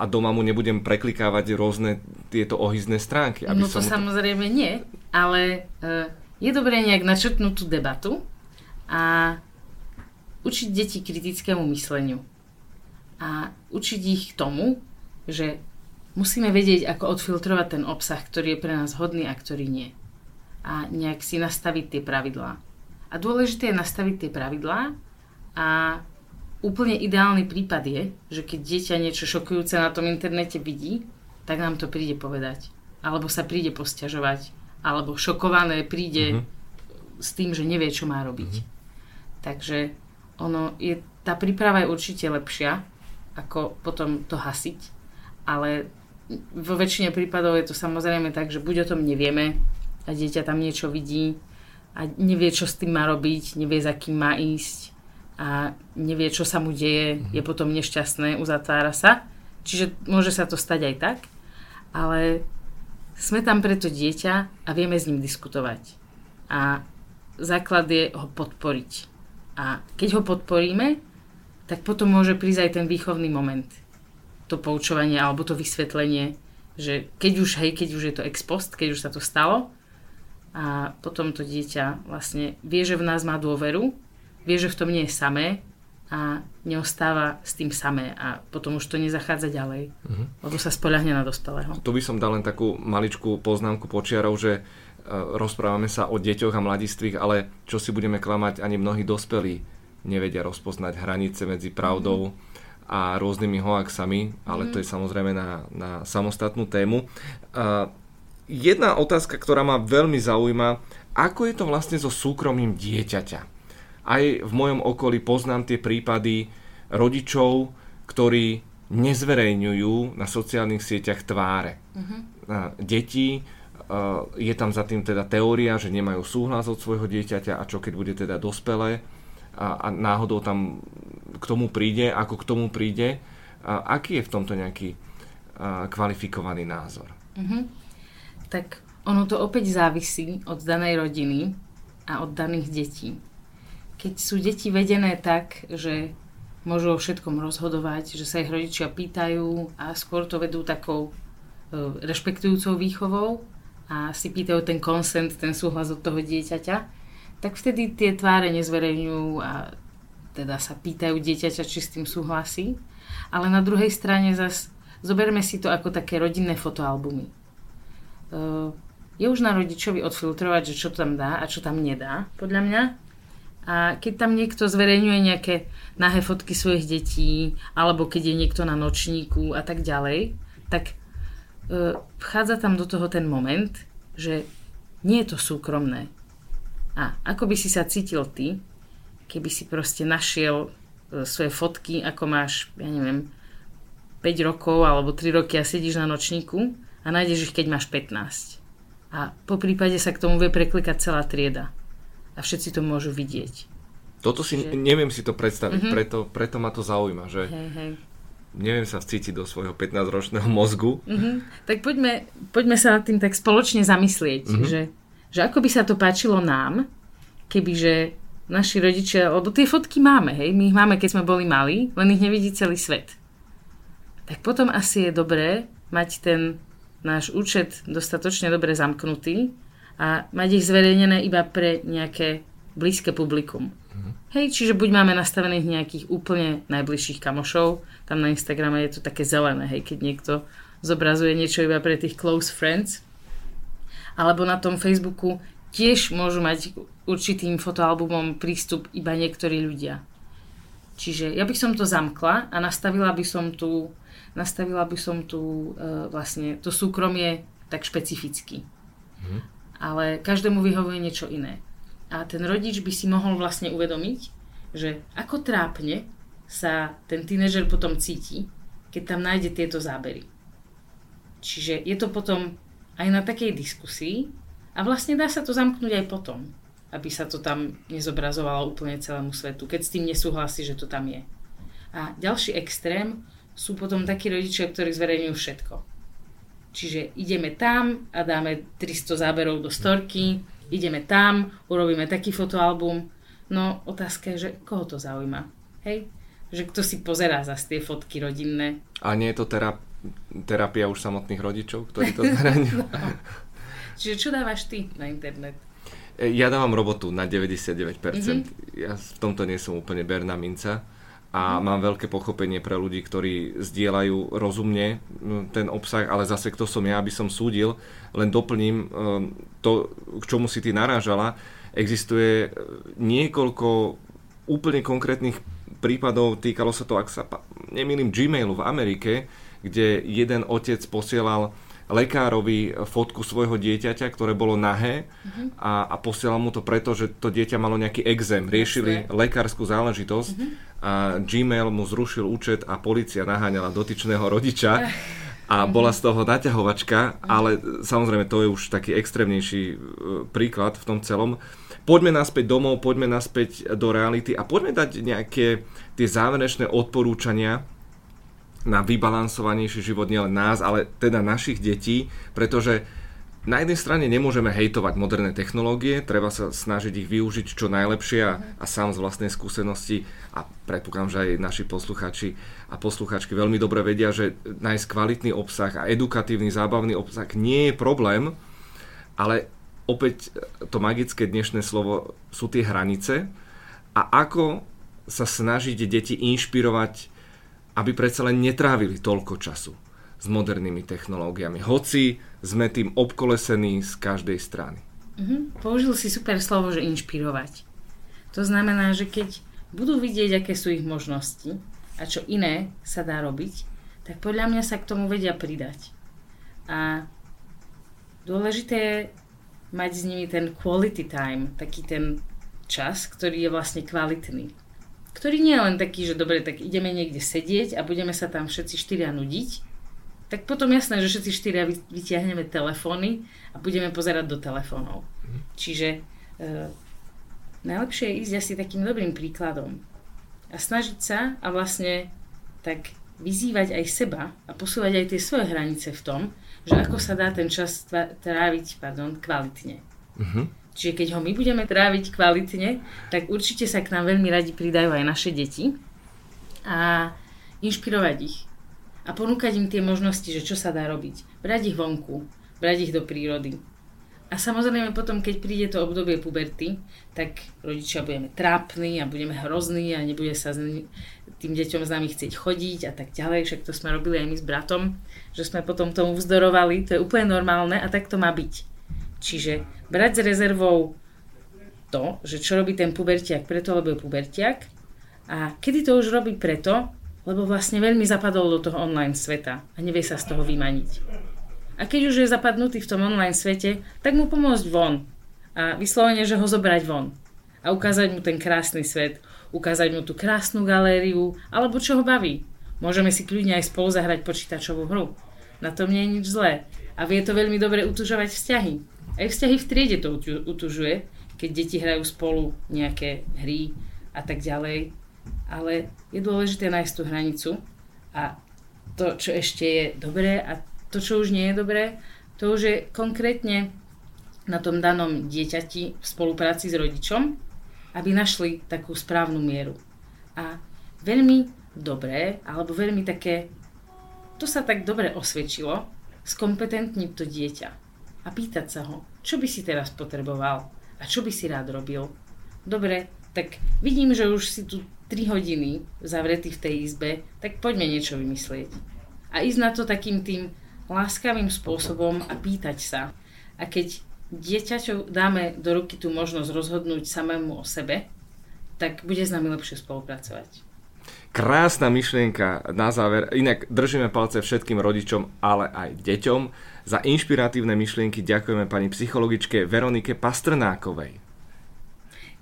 a doma mu nebudem preklikávať rôzne tieto ohyzné stránky. Aby no to samozrejme nie, ale je dobré nejak načrtnúť tú debatu a učiť deti kritickému mysleniu a učiť ich k tomu, že musíme vedieť, ako odfiltrovať ten obsah, ktorý je pre nás hodný a ktorý nie. A nejak si nastaviť tie pravidlá. A dôležité je nastaviť tie pravidlá a úplne ideálny prípad je, že keď dieťa niečo šokujúce na tom internete vidí, tak nám to príde povedať. Alebo sa príde posťažovať. Alebo šokované príde s tým, že nevie, čo má robiť. Takže tá príprava je určite lepšia, ako potom to hasiť. Ale vo väčšine prípadov je to samozrejme tak, že buď o tom nevieme a dieťa tam niečo vidí a nevie, čo s tým má robiť, nevie, za kým má ísť a nevie, čo sa mu deje, je potom nešťastné, uzatvára sa. Čiže môže sa to stať aj tak, ale sme tam pre to dieťa a vieme s ním diskutovať. A základ je ho podporiť. A keď ho podporíme, tak potom môže prísť aj ten výchovný moment. To poučovanie alebo to vysvetlenie, že keď už je to ex post, keď už sa to stalo a potom to dieťa vlastne vie, že v nás má dôveru, vie, že v tom nie je samé a neostáva s tým samé a potom už to nezachádza ďalej, lebo sa spoľahne na dospelého. Tu by som dal len takú maličkú poznámku počiarov, že rozprávame sa o deťoch a mladistvých, ale čo si budeme klamať, ani mnohí dospelí nevedia rozpoznať hranice medzi pravdou a rôznymi hoaxami, ale to je samozrejme na samostatnú tému. Jedna otázka, ktorá ma veľmi zaujíma, ako je to vlastne so súkromím dieťaťa? Aj v mojom okolí poznám tie prípady rodičov, ktorí nezverejňujú na sociálnych sieťach tváre. Deti, je tam za tým teda teória, že nemajú súhlas od svojho dieťaťa a čo keď bude teda dospelé a náhodou tam k tomu príde. Aký je v tomto nejaký kvalifikovaný názor? Tak ono to opäť závisí od danej rodiny a od daných detí. Keď sú deti vedené tak, že môžu o všetkom rozhodovať, že sa ich rodičia pýtajú a skôr to vedú takou rešpektujúcou výchovou a si pýtajú ten consent, ten súhlas od toho dieťaťa, tak vtedy tie tváre nezverejňujú a teda sa pýtajú dieťaťa, či s tým súhlasí. Ale na druhej strane zase zoberme si to ako také rodinné fotoalbumy. Je už na rodičovi odfiltrovať, že čo tam dá a čo tam nedá, podľa mňa. A keď tam niekto zverejňuje nejaké nahé fotky svojich detí, alebo keď je niekto na nočníku a tak ďalej, tak vchádza tam do toho ten moment, že nie je to súkromné. A ako by si sa cítil ty, keby si proste našiel svoje fotky, ako máš, ja neviem, 5 rokov alebo 3 roky a sedíš na nočníku a nájdeš ich, keď máš 15. A po prípade sa k tomu vie preklikať celá trieda. A všetci to môžu vidieť. Toto si, že... neviem si to predstaviť, preto ma to zaujíma, že neviem sa vcítiť do svojho 15-ročného mozgu. Tak poďme sa nad tým tak spoločne zamyslieť, že ako by sa to páčilo nám, kebyže naši rodičia, lebo tie fotky máme, hej, my ich máme, keď sme boli malí, len ich nevidí celý svet. Tak potom asi je dobré mať ten náš účet dostatočne dobre zamknutý, a mať ich zverejnené iba pre nejaké blízke publikum. Hej, čiže buď máme nastavených nejakých úplne najbližších kamošov, tam na Instagrame je to také zelené, hej, keď niekto zobrazuje niečo iba pre tých close friends, alebo na tom Facebooku tiež môžu mať určitým fotoalbumom prístup iba niektorí ľudia. Čiže ja by som to zamkla a nastavila by som tu vlastne to súkromie tak špecificky. Ale každému vyhovuje niečo iné. A ten rodič by si mohol vlastne uvedomiť, že ako trápne sa ten tínežer potom cíti, keď tam nájde tieto zábery. Čiže je to potom aj na takej diskusii a vlastne dá sa to zamknúť aj potom, aby sa to tam nezobrazovalo úplne celému svetu, keď s tým nesúhlasí, že to tam je. A ďalší extrém sú potom takí rodičia, ktorí zverejňujú všetko. Čiže ideme tam a dáme 300 záberov do storky, ideme tam, urobíme taký fotoalbum. No otázka je, že koho to zaujíma? Hej? Že kto si pozerá zase tie fotky rodinné? A nie je to terapia už samotných rodičov, ktorí to zverejňujú? No. Čiže čo dávaš ty na internet? Ja dávam robotu na 99%. Ja v tomto nie som úplne berná minca. A mám veľké pochopenie pre ľudí, ktorí zdieľajú rozumne ten obsah, ale zase kto som ja, aby som súdil. Len doplním to, k čomu si ty narážala. Existuje niekoľko úplne konkrétnych prípadov, týkalo sa to, ak sa nemýlim, Gmailu v Amerike, kde jeden otec posielal lekárovi fotku svojho dieťaťa, ktoré bolo nahé a posielal mu to preto, že to dieťa malo nejaký exém. Riešili lekárskú záležitosť a Gmail mu zrušil účet a polícia naháňala dotyčného rodiča a bola z toho naťahovačka, ale samozrejme to je už taký extrémnejší príklad v tom celom. Poďme naspäť domov, poďme naspäť do reality a poďme dať nejaké tie záverečné odporúčania na vybalansovanejší život nielen nás, ale teda našich detí, pretože na jednej strane nemôžeme hejtovať moderné technológie, treba sa snažiť ich využiť čo najlepšie a sám z vlastnej skúsenosti a predpokladám, že aj naši poslucháči a poslucháčky veľmi dobre vedia, že nájsť kvalitný obsah a edukatívny, zábavný obsah nie je problém, ale opäť to magické dnešné slovo sú tie hranice a ako sa snažiť deti inšpirovať, aby predsa len netrávili toľko času s modernými technológiami, hoci sme tým obkolesení z každej strany. Použil si super slovo, že inšpirovať. To znamená, že keď budú vidieť, aké sú ich možnosti a čo iné sa dá robiť, tak podľa mňa sa k tomu vedia pridať. A dôležité je mať s nimi ten quality time, taký ten čas, ktorý je vlastne kvalitný. Ktorý nie je len taký, že dobre, tak ideme niekde sedieť a budeme sa tam všetci štyria nudiť, tak potom jasné, že všetci štyria vytiahneme telefóny a budeme pozerať do telefónov. Čiže najlepšie je ísť asi takým dobrým príkladom a snažiť sa a vlastne tak vyzývať aj seba a posúvať aj tie svoje hranice v tom, že ako sa dá ten čas tráviť kvalitne. Čiže keď ho my budeme tráviť kvalitne, tak určite sa k nám veľmi radi pridajú aj naše deti a inšpirovať ich a ponúkať im tie možnosti, že čo sa dá robiť. Brať ich vonku, brať ich do prírody, A samozrejme potom, keď príde to obdobie puberty, tak rodičia budeme trápni a budeme hrozní a nebude sa tým deťom s nami chcieť chodiť a tak ďalej. Však to sme robili aj my s bratom, že sme potom tomu vzdorovali. To je úplne normálne a tak to má byť. Čiže brať s rezervou to, že čo robí ten pubertiak preto, lebo je pubertiak a kedy to už robí preto, lebo vlastne veľmi zapadol do toho online sveta a nevie sa z toho vymaniť. A keď už je zapadnutý v tom online svete, tak mu pomôcť von. A vyslovene, že ho zobrať von. A ukázať mu ten krásny svet, ukázať mu tú krásnu galériu, alebo čo ho baví. Môžeme si kľudne aj spolu zahrať počítačovú hru. Na tom nie je nič zlé. A vie to veľmi dobre utužovať vzťahy. Aj vzťahy v triede to utužuje, keď deti hrajú spolu nejaké hry a tak ďalej. Ale je dôležité nájsť tú hranicu a to, čo ešte je dobré a to, čo už nie je dobré, to už je konkrétne na tom danom dieťati v spolupráci s rodičom, aby našli takú správnu mieru. A veľmi dobré, alebo veľmi také, to sa tak dobre osvedčilo, skompetentniť to dieťa a pýtať sa ho, čo by si teraz potreboval a čo by si rád robil. Dobre, tak vidím, že už si tu 3 hodiny zavretý v tej izbe, tak poďme niečo vymyslieť. A ísť na to takým tým láskavým spôsobom a pýtať sa. A keď dieťaťu dáme do ruky tú možnosť rozhodnúť samému o sebe, tak bude s nami lepšie spolupracovať. Krásna myšlienka na záver. Inak držíme palce všetkým rodičom, ale aj deťom. Za inšpiratívne myšlienky ďakujeme pani psychologičke Veronike Pastrnákovej.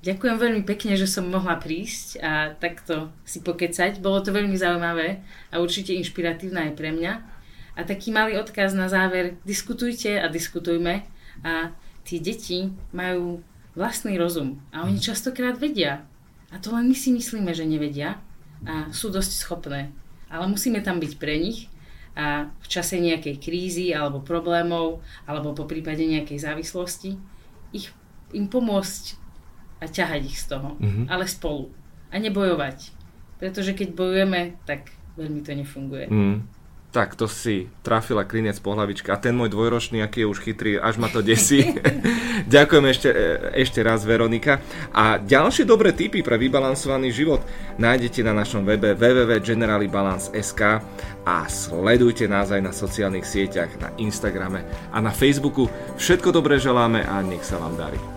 Ďakujem veľmi pekne, že som mohla prísť a takto si pokecať. Bolo to veľmi zaujímavé a určite inšpiratívne aj pre mňa. A taký malý odkaz na záver, diskutujte a diskutujme a tie deti majú vlastný rozum a oni častokrát vedia a to len my si myslíme, že nevedia a sú dosť schopné, ale musíme tam byť pre nich a v čase nejakej krízy alebo problémov alebo po prípade nejakej závislosti im pomôcť a ťahať ich z toho, ale spolu a nebojovať, pretože keď bojujeme, tak veľmi to nefunguje. Tak, to si trafila klinec po hlavičke. A ten môj dvojročný, aký je už chytrý, až ma to desí. Ďakujem ešte raz, Veronika. A ďalšie dobré tipy pre vybalansovaný život nájdete na našom webe www.generalibalans.sk a sledujte nás aj na sociálnych sieťach, na Instagrame a na Facebooku. Všetko dobré želáme a nech sa vám darí.